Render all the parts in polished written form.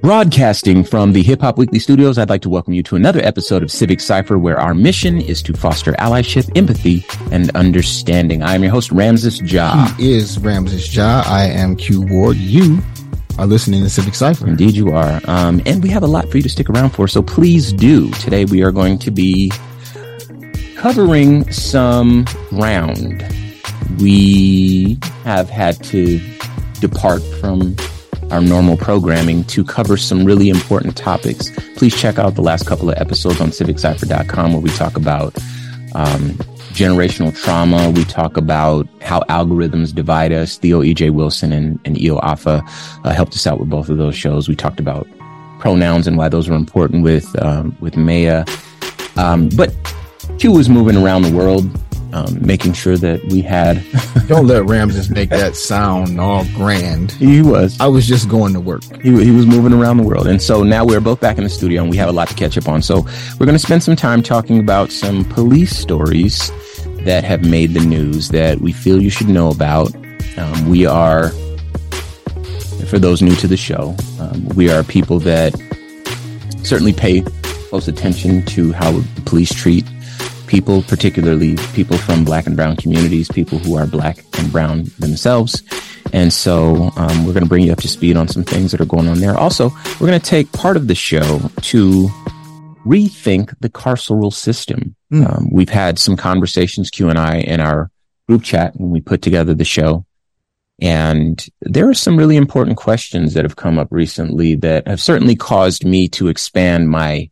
Broadcasting from the Hip Hop Weekly Studios, I'd like to welcome you to another episode of Civic Cipher, where our mission is to foster allyship, empathy, and understanding. I am your host, Ramses Ja. He is Ramses Ja. I am Q Ward. You are listening to Civic Cipher. Indeed you are. And we have a lot for you to stick around for, so please do. Today we are going to be covering some ground we have had to depart from our normal programming to cover some really important topics. Please check out the last couple of episodes on civiccipher.com, where we talk about generational trauma. We talk about how algorithms divide us. Theo ej Wilson and eo afa helped us out with both of those shows. We talked about pronouns and why those are important with Maya. But Q was moving around the world, making sure that we had... Don't let Ramses make that sound all grand. He was. I was just going to work. He was moving around the world. And so now we're both back in the studio and we have a lot to catch up on. So we're going to spend some time talking about some police stories that have made the news that we feel you should know about. We are, for those new to the show, we are people that certainly pay close attention to how the police treat people, particularly people from black and brown communities, people who are black and brown themselves. And so we're going to bring you up to speed on some things that are going on there. Also, we're going to take part of the show to rethink the carceral system. We've had some conversations, Q and I, in our group chat when we put together the show. And there are some really important questions that have come up recently that have certainly caused me to expand my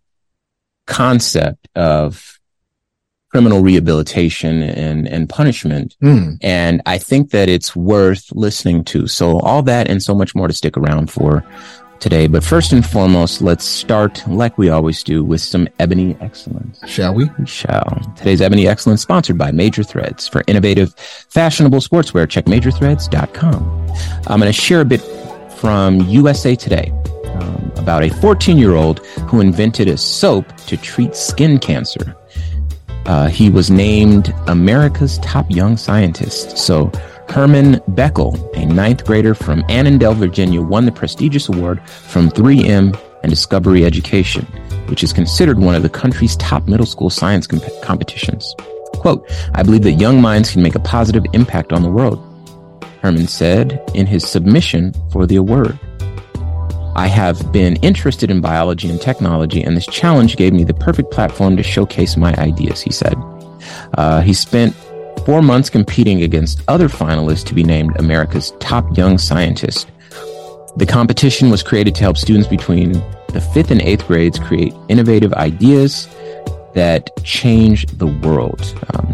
concept of criminal rehabilitation and punishment. And I think that it's worth listening to. So all that and so much more to stick around for today. But first and foremost, let's start, like we always do, with some Ebony Excellence. Shall we? We shall. Today's Ebony Excellence, sponsored by Major Threads. For innovative, fashionable sportswear, check MajorThreads.com. I'm going to share a bit from USA Today about a 14-year-old who invented a soap to treat skin cancer. He was named America's top young scientist. So Heman Bekele, a ninth grader from Annandale, Virginia, won the prestigious award from 3M and Discovery Education, which is considered one of the country's top middle school science competitions. Quote, "I believe that young minds can make a positive impact on the world," Heman said in his submission for the award. "I have been interested in biology and technology, and this challenge gave me the perfect platform to showcase my ideas," he said. He spent 4 months competing against other finalists to be named America's top young scientist. The competition was created to help students between the 5th and 8th grades create innovative ideas that change the world.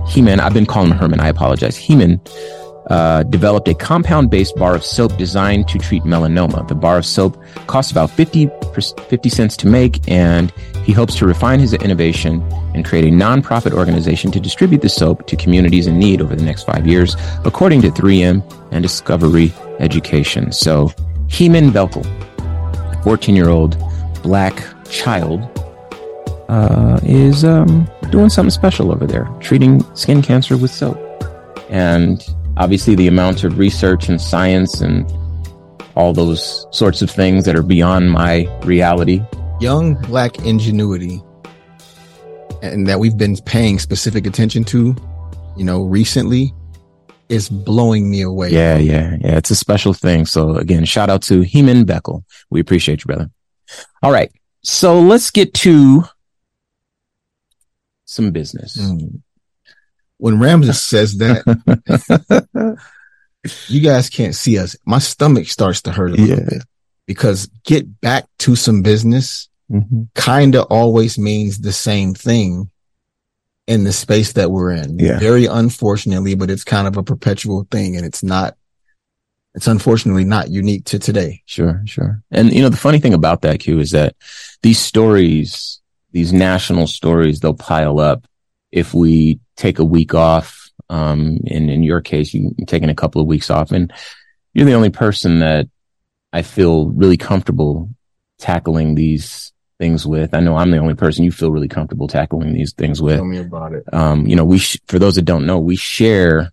Heman, I've been calling him Heman, I apologize. Heman developed a compound-based bar of soap designed to treat melanoma. The bar of soap costs about 50 cents to make, and he hopes to refine his innovation and create a nonprofit organization to distribute the soap to communities in need over the next 5 years, according to 3M and Discovery Education. So, Heman Bekele, a 14-year-old black child, is doing something special over there, treating skin cancer with soap. And obviously, the amount of research and science and all those sorts of things that are beyond my reality. Young black ingenuity, and that we've been paying specific attention to, you know, recently, is blowing me away. Yeah. It's a special thing. So again, shout out to Heman Bekele. We appreciate you, brother. All right. So let's get to some business. When Ramses says that, you guys can't see us. My stomach starts to hurt a little bit, because get back to some business kind of always means the same thing in the space that we're in. Very unfortunately, but it's kind of a perpetual thing, and it's unfortunately not unique to today. Sure. And you know, the funny thing about that, Q, is that these stories, these national stories, they'll pile up. If we take a week off, and in your case, you're taking a couple of weeks off, and you're the only person that I feel really comfortable tackling these things with. I know I'm the only person you feel really comfortable tackling these things with. Tell me about it. You know, for those that don't know, we share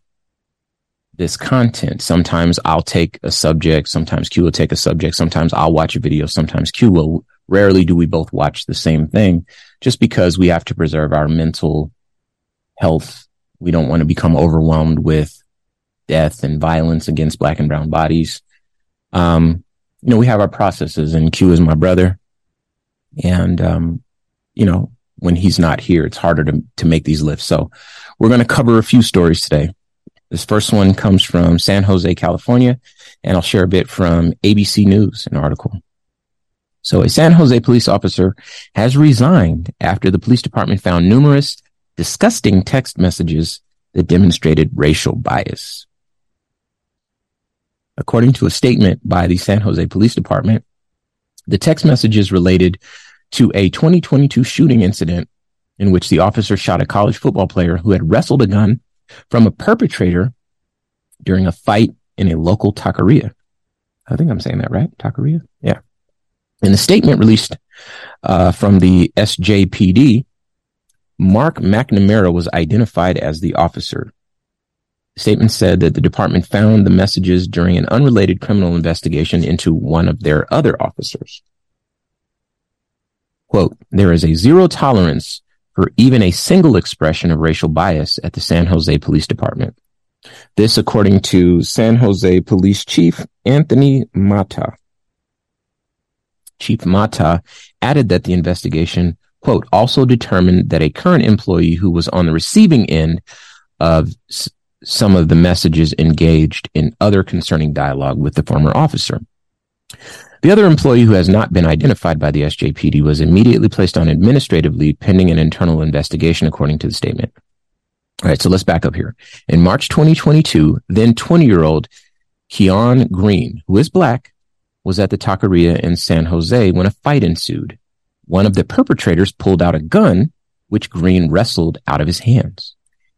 this content. Sometimes I'll take a subject, sometimes Q will take a subject, sometimes I'll watch a video, sometimes Q will. Rarely do we both watch the same thing, just because we have to preserve our mental health. We don't want to become overwhelmed with death and violence against Black and brown bodies. We have our processes, and Q is my brother. And, when he's not here, it's harder to make these lifts. So we're going to cover a few stories today. This first one comes from San Jose, California, and I'll share a bit from ABC News, an article. So a San Jose police officer has resigned after the police department found numerous disgusting text messages that demonstrated racial bias. According to a statement by the San Jose Police Department, the text messages related to a 2022 shooting incident in which the officer shot a college football player who had wrestled a gun from a perpetrator during a fight in a local taqueria. I think I'm saying that right, taqueria? Yeah. In the statement released from the SJPD, Mark McNamara was identified as the officer. The statement said that the department found the messages during an unrelated criminal investigation into one of their other officers. Quote, "There is a zero tolerance for even a single expression of racial bias at the San Jose Police Department." This, according to San Jose Police Chief Anthony Mata. Chief Mata added that the investigation, quote, also determined that a current employee who was on the receiving end of some of the messages engaged in other concerning dialogue with the former officer. The other employee, who has not been identified by the SJPD, was immediately placed on administrative leave pending an internal investigation, according to the statement. All right, so let's back up here. In March 2022, then 20-year-old Kian Green, who is Black, was at the taqueria in San Jose when a fight ensued. One of the perpetrators pulled out a gun, which Green wrestled out of his hands.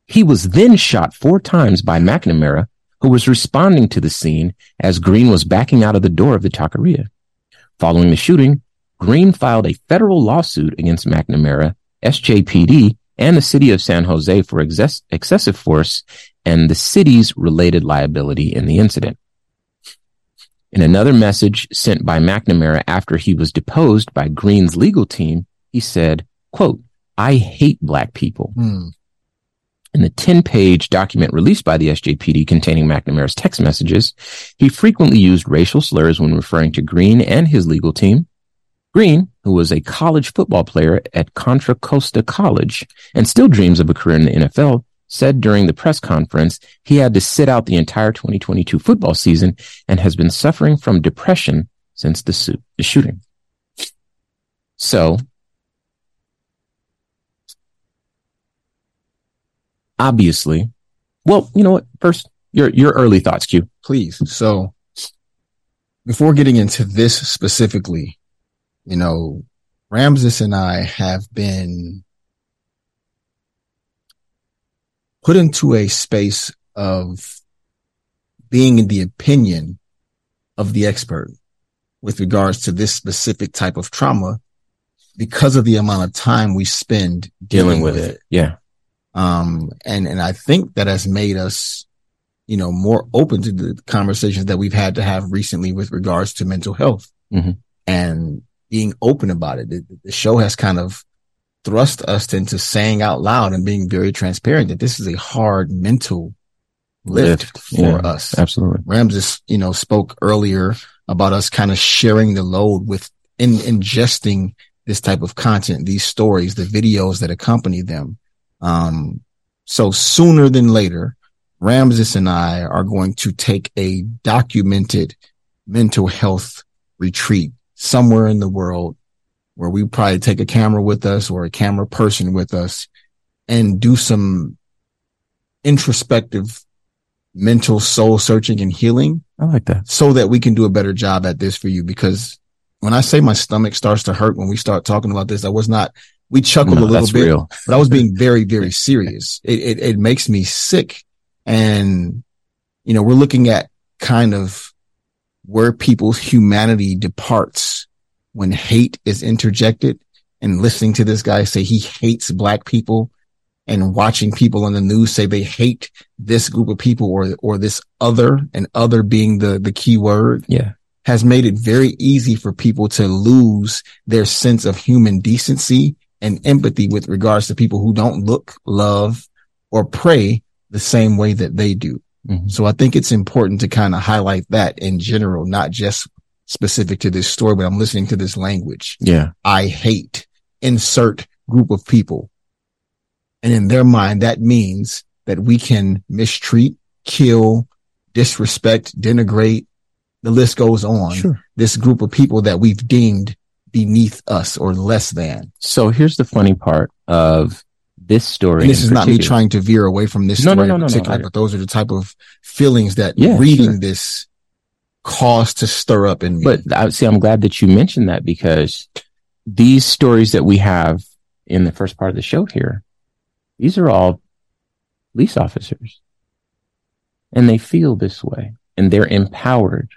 He was then shot 4 times by McNamara, who was responding to the scene as Green was backing out of the door of the taqueria. Following the shooting, Green filed a federal lawsuit against McNamara, SJPD, and the city of San Jose for excessive force and the city's related liability in the incident. In another message sent by McNamara after he was deposed by Green's legal team, he said, quote, "I hate Black people." Mm. In the 10-page document released by the SJPD containing McNamara's text messages, he frequently used racial slurs when referring to Green and his legal team. Green, who was a college football player at Contra Costa College and still dreams of a career in the NFL, said during the press conference he had to sit out the entire 2022 football season and has been suffering from depression since the shooting. So, obviously, well, you know what? First, your early thoughts, Q. Please. So, before getting into this specifically, Ramses and I have been put into a space of being in the opinion of the expert with regards to this specific type of trauma because of the amount of time we spend dealing with it. Yeah. And I think that has made us, more open to the conversations that we've had to have recently with regards to mental health and being open about it. The show has kind of thrust us into saying out loud and being very transparent that this is a hard mental lift for us. Absolutely. Ramses, spoke earlier about us kind of sharing the load with ingesting this type of content, these stories, the videos that accompany them. So sooner than later, Ramses and I are going to take a documented mental health retreat somewhere in the world, where we probably take a camera with us or a camera person with us and do some introspective mental soul searching and healing. I like that. So that we can do a better job at this for you. Because when I say my stomach starts to hurt when we start talking about this, we chuckled a little bit, real. But I was being very, very serious. It makes me sick. And, we're looking at kind of where people's humanity departs when hate is interjected, and listening to this guy say he hates Black people and watching people on the news say they hate this group of people or this other, and other being the key word, has made it very easy for people to lose their sense of human decency and empathy with regards to people who don't look, love, or pray the same way that they do. Mm-hmm. So I think it's important to kind of highlight that in general, not just specific to this story, but I'm listening to this language. Yeah. I hate, insert group of people. And in their mind, that means that we can mistreat, kill, disrespect, denigrate. The list goes on. Sure. This group of people that we've deemed beneath us or less than. So here's the funny part of this story. And this is not me trying to veer away from this story in particular, but those are the type of feelings that reading this caused to stir up in me. But I'm glad that you mentioned that, because these stories that we have in the first part of the show here, these are all police officers, and they feel this way, and they're empowered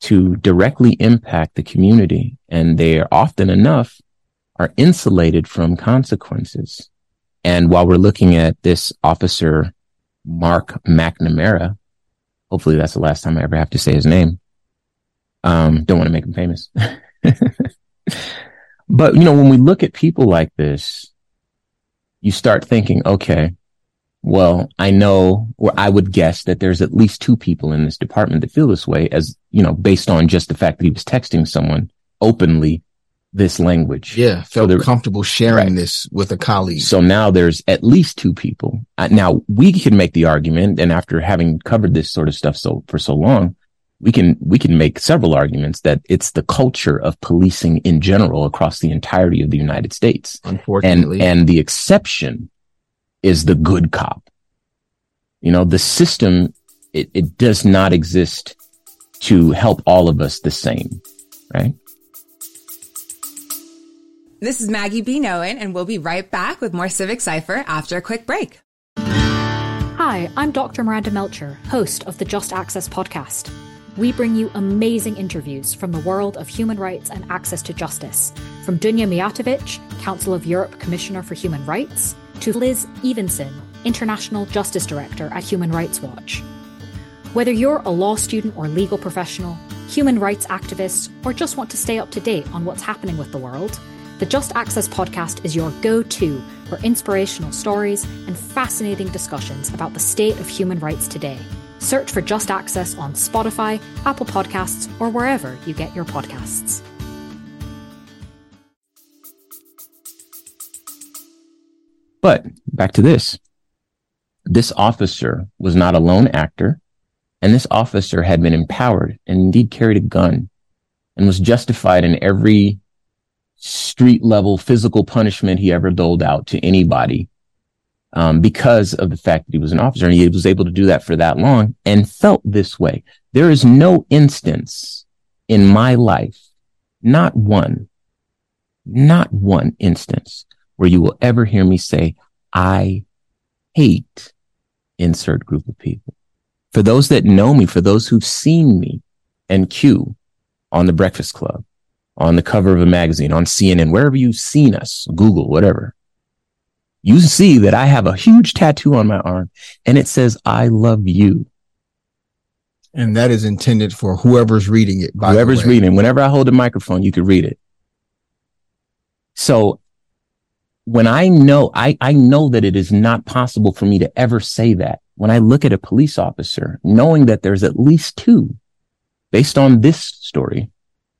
to directly impact the community, and they are often enough are insulated from consequences. And while we're looking at this officer, Mark McNamara, hopefully that's the last time I ever have to say his name. Don't want to make him famous. But, you know, when we look at people like this, you start thinking, okay, well, I know, or I would guess that there's at least two people in this department that feel this way, as, you know, based on just the fact that he was texting someone openly this language. Yeah. Felt so comfortable sharing this with a colleague. So now there's at least two people. Now we can make the argument, and after having covered this sort of stuff for so long, we can make several arguments that it's the culture of policing in general across the entirety of the United States. Unfortunately. And the exception is the good cop. You know, the system, it does not exist to help all of us the same, right? This is Maggie B. Nowen, and we'll be right back with more Civic Cipher after a quick break. Hi, I'm Dr. Miranda Melcher, host of the Just Access podcast. We bring you amazing interviews from the world of human rights and access to justice, from Dunja Mijatovic, Council of Europe Commissioner for Human Rights, to Liz Evenson, International Justice Director at Human Rights Watch. Whether you're a law student or legal professional, human rights activist, or just want to stay up to date on what's happening with the world, the Just Access podcast is your go-to for inspirational stories and fascinating discussions about the state of human rights today. Search for Just Access on Spotify, Apple Podcasts, or wherever you get your podcasts. But back to this. This officer was not a lone actor, and this officer had been empowered and indeed carried a gun and was justified in every street level physical punishment he ever doled out to anybody, because of the fact that he was an officer, and he was able to do that for that long and felt this way. There is no instance in my life, not one instance where you will ever hear me say, I hate insert group of people. For those that know me, for those who've seen me and Q on The Breakfast Club, on the cover of a magazine, on CNN, wherever you've seen us, Google, whatever, you see that I have a huge tattoo on my arm, and it says, I love you. And that is intended for whoever's reading it. By whoever's reading. Whenever I hold a microphone, you can read it. So when I know, I know that it is not possible for me to ever say that. When I look at a police officer, knowing that there's at least two, based on this story.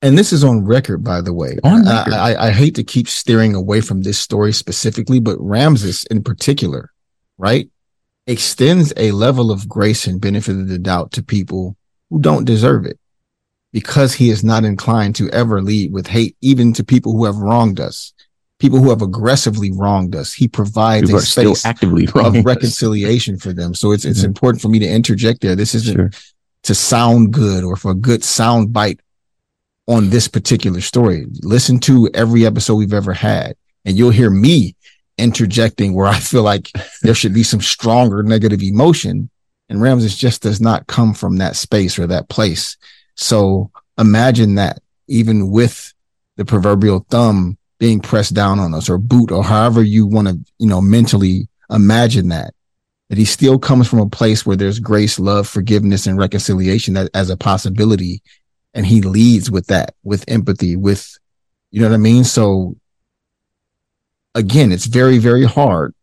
And this is on record, by the way. I hate to keep steering away from this story specifically, but Ramses in particular, right, extends a level of grace and benefit of the doubt to people who don't deserve it, because he is not inclined to ever lead with hate, even to people who have wronged us, people who have aggressively wronged us. He provides a space actively of reconciliation for them. So it's important for me to interject there. This isn't to sound good or for a good sound bite on this particular story. Listen to every episode we've ever had, and you'll hear me interjecting where I feel like there should be some stronger negative emotion. And Ramses just does not come from that space or that place. So imagine that, even with the proverbial thumb being pressed down on us, or boot, or however you want to, mentally Imagine that. That he still comes from a place where there's grace, love, forgiveness, and reconciliation as a possibility. And he leads with that, with empathy, with, you know what I mean? So again, it's very, very hard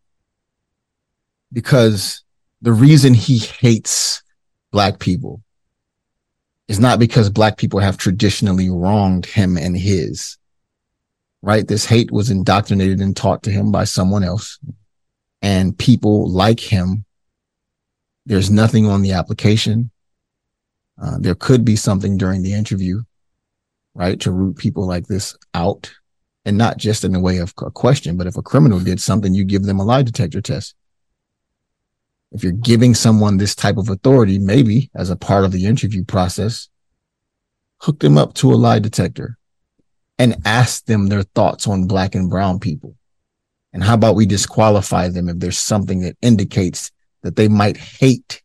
because the reason he hates black people is not because black people have traditionally wronged him and his, right? This hate was indoctrinated and taught to him by someone else. And people like him, there's nothing on the application. There could be something during the interview, right, to root people like this out. And not just in the way of a question, but if a criminal did something, you give them a lie detector test. If you're giving someone this type of authority, maybe as a part of the interview process, hook them up to a lie detector and ask them their thoughts on black and brown people. And how about we disqualify them if there's something that indicates that they might hate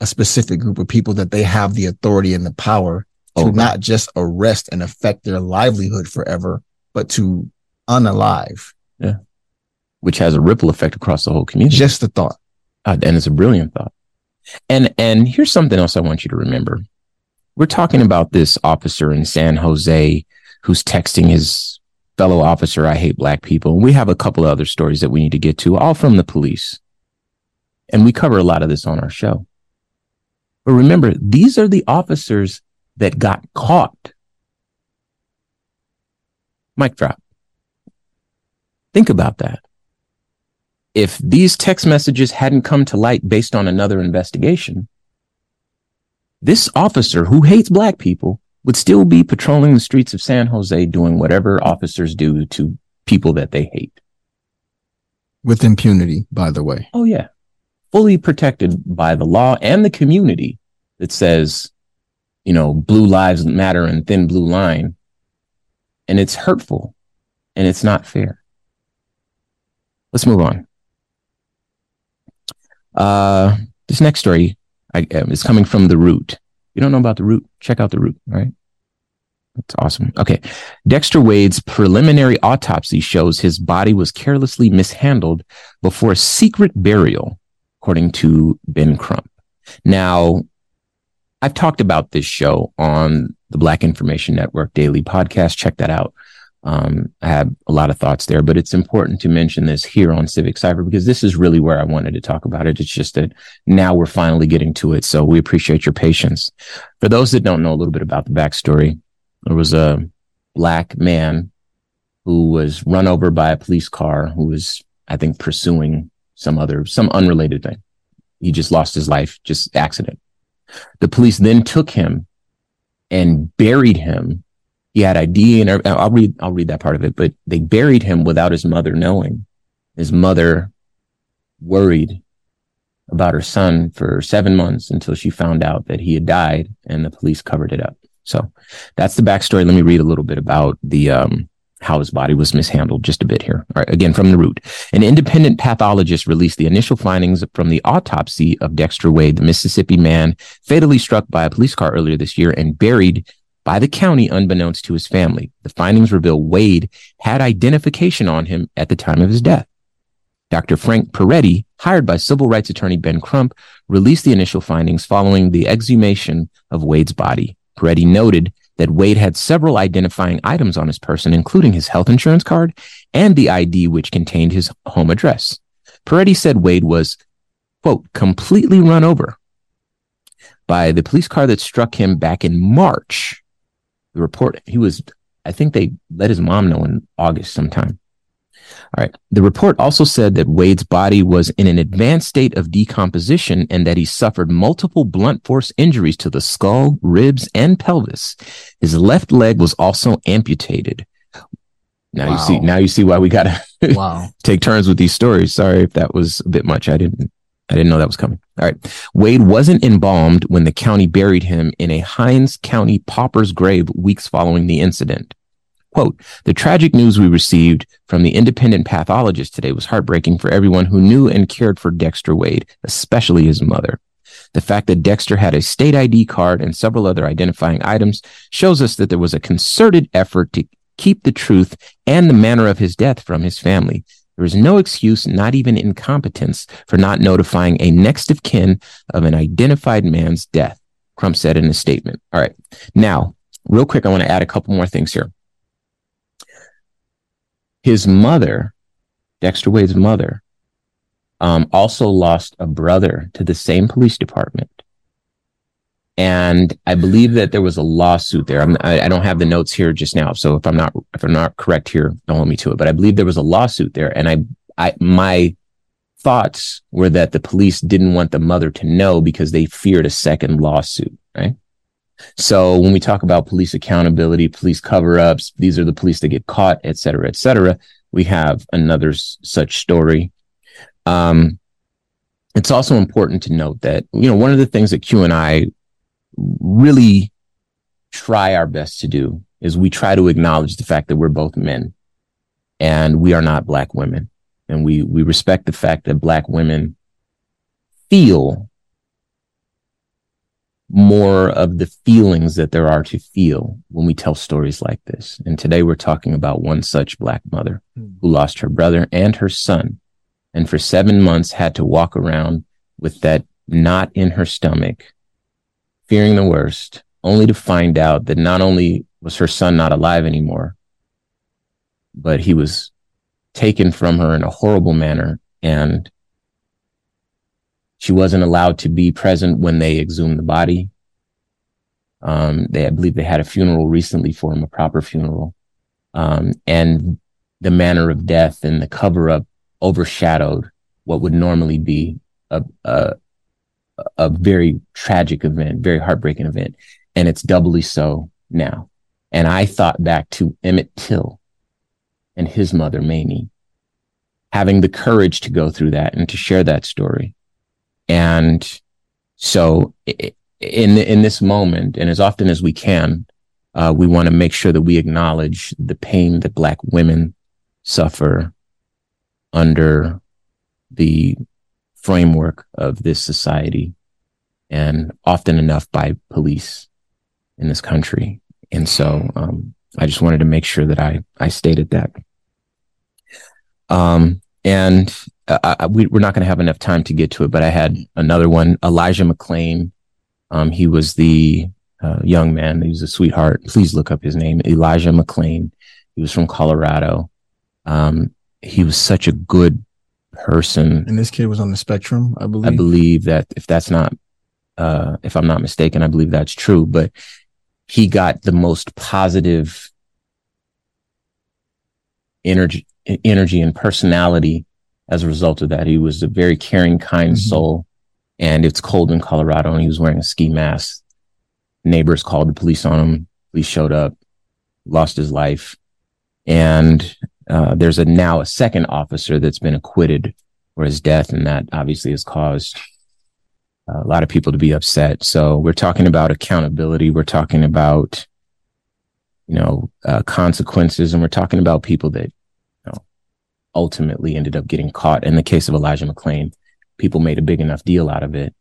a specific group of people that they have the authority and the power to not just arrest and affect their livelihood forever, but to unalive. Yeah. Which has a ripple effect across the whole community. Just the thought. And it's a brilliant thought. And here's something else I want you to remember. We're talking about this officer in San Jose who's texting his fellow officer, I hate black people. And we have a couple of other stories that we need to get to, all from the police. And we cover a lot of this on our show. But remember, these are the officers that got caught. Mic drop. Think about that. If these text messages hadn't come to light based on another investigation, this officer who hates black people would still be patrolling the streets of San Jose doing whatever officers do to people that they hate. With impunity, by the way. Oh, yeah. Fully protected by the law and the community that says, you know, blue lives matter and thin blue line. And it's hurtful and it's not fair. Let's move on. This next story is coming from The Root. You don't know about The Root? Check out The Root, right? That's awesome. Okay. Dexter Wade's preliminary autopsy shows his body was carelessly mishandled before secret burial, according to Ben Crump. Now, I've talked about this show on the Black Information Network Daily Podcast. Check that out. I have a lot of thoughts there, but it's important to mention this here on Civic Cipher because this is really where I wanted to talk about it. It's just that now we're finally getting to it. So we appreciate your patience. For those that don't know a little bit about the backstory, there was a black man who was run over by a police car who was, I think, pursuing some unrelated thing. He just lost his life, just accident. The police then took him and buried him. He had ID, and I'll read that part of it, but they buried him without his mother knowing. His mother worried about her son for 7 months until she found out that he had died and the police covered it up. So that's the backstory. Let me read a little bit about the, how his body was mishandled just a bit here. All right. Again, from The Root. An independent pathologist released the initial findings from the autopsy of Dexter Wade, the Mississippi man fatally struck by a police car earlier this year and buried by the county unbeknownst to his family. The findings reveal Wade had identification on him at the time of his death. Dr. Frank Peretti, hired by civil rights attorney Ben Crump, released the initial findings following the exhumation of Wade's body. Peretti noted that Wade had several identifying items on his person, including his health insurance card and the ID, which contained his home address. Peretti said Wade was, quote, completely run over by the police car that struck him back in March. The report, he was, I think they let his mom know in August sometime. All right. The report also said that Wade's body was in an advanced state of decomposition and that he suffered multiple blunt force injuries to the skull, ribs, and pelvis. His left leg was also amputated. Now you see why we gotta take turns with these stories. Sorry if that was a bit much. I didn't know that was coming. All right. Wade wasn't embalmed when the county buried him in a Hinds County pauper's grave weeks following the incident. Quote, the tragic news we received from the independent pathologist today was heartbreaking for everyone who knew and cared for Dexter Wade, especially his mother. The fact that Dexter had a state ID card and several other identifying items shows us that there was a concerted effort to keep the truth and the manner of his death from his family. There is no excuse, not even incompetence, for not notifying a next of kin of an identified man's death, Crump said in a statement. All right. Now, real quick, I want to add a couple more things here. His mother, Dexter Wade's mother, also lost a brother to the same police department. And I believe that there was a lawsuit there. I don't have the notes here just now, so if I'm not correct here, don't hold me to it. But I believe there was a lawsuit there, and I my thoughts were that the police didn't want the mother to know because they feared a second lawsuit, right? So when we talk about police accountability, police cover-ups, these are the police that get caught, et cetera, we have another such story. It's also important to note that, you know, one of the things that Q and I really try our best to do is we try to acknowledge the fact that we're both men and we are not Black women. And we respect the fact that Black women feel more of the feelings that there are to feel when we tell stories like this. And today we're talking about one such Black mother who lost her brother and her son, and for 7 months had to walk around with that knot in her stomach, fearing the worst, only to find out that not only was her son not alive anymore, but he was taken from her in a horrible manner, and she wasn't allowed to be present when they exhumed the body. I believe they had a funeral recently for him, a proper funeral. And the manner of death and the cover-up overshadowed what would normally be a very tragic event, very heartbreaking event. And it's doubly so now. And I thought back to Emmett Till and his mother, Mamie, having the courage to go through that and to share that story. And so in this moment, and as often as we can, we want to make sure that we acknowledge the pain that Black women suffer under the framework of this society, and often enough by police in this country. And so I just wanted to make sure that I stated that. We're not going to have enough time to get to it, but I had another one. Elijah McClain, he was the young man. He was a sweetheart. Please look up his name. Elijah McClain. He was from Colorado. He was such a good person. And this kid was on the spectrum, I believe. I believe that if I'm not mistaken, I believe that's true. But he got the most positive energy and personality as a result of that. He was a very caring, kind soul, and it's cold in Colorado, and he was wearing a ski mask. Neighbors called the police on him. Police showed up, lost his life. And there's now a second officer that's been acquitted for his death, and that obviously has caused a lot of people to be upset. So we're talking about accountability. We're talking about, consequences, and we're talking about people that ultimately ended up getting caught. In the case of Elijah McClain, people made a big enough deal out of it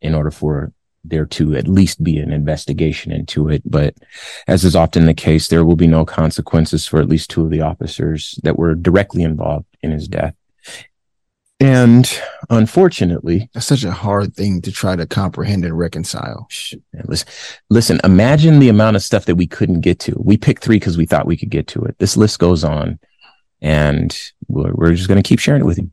in order for there to at least be an investigation into it. But as is often the case, there will be no consequences for at least two of the officers that were directly involved in his death. And unfortunately, that's such a hard thing to try to comprehend and reconcile. Listen, imagine the amount of stuff that we couldn't get to. We picked three because we thought we could get to it. This list goes on. And we're just going to keep sharing it with you.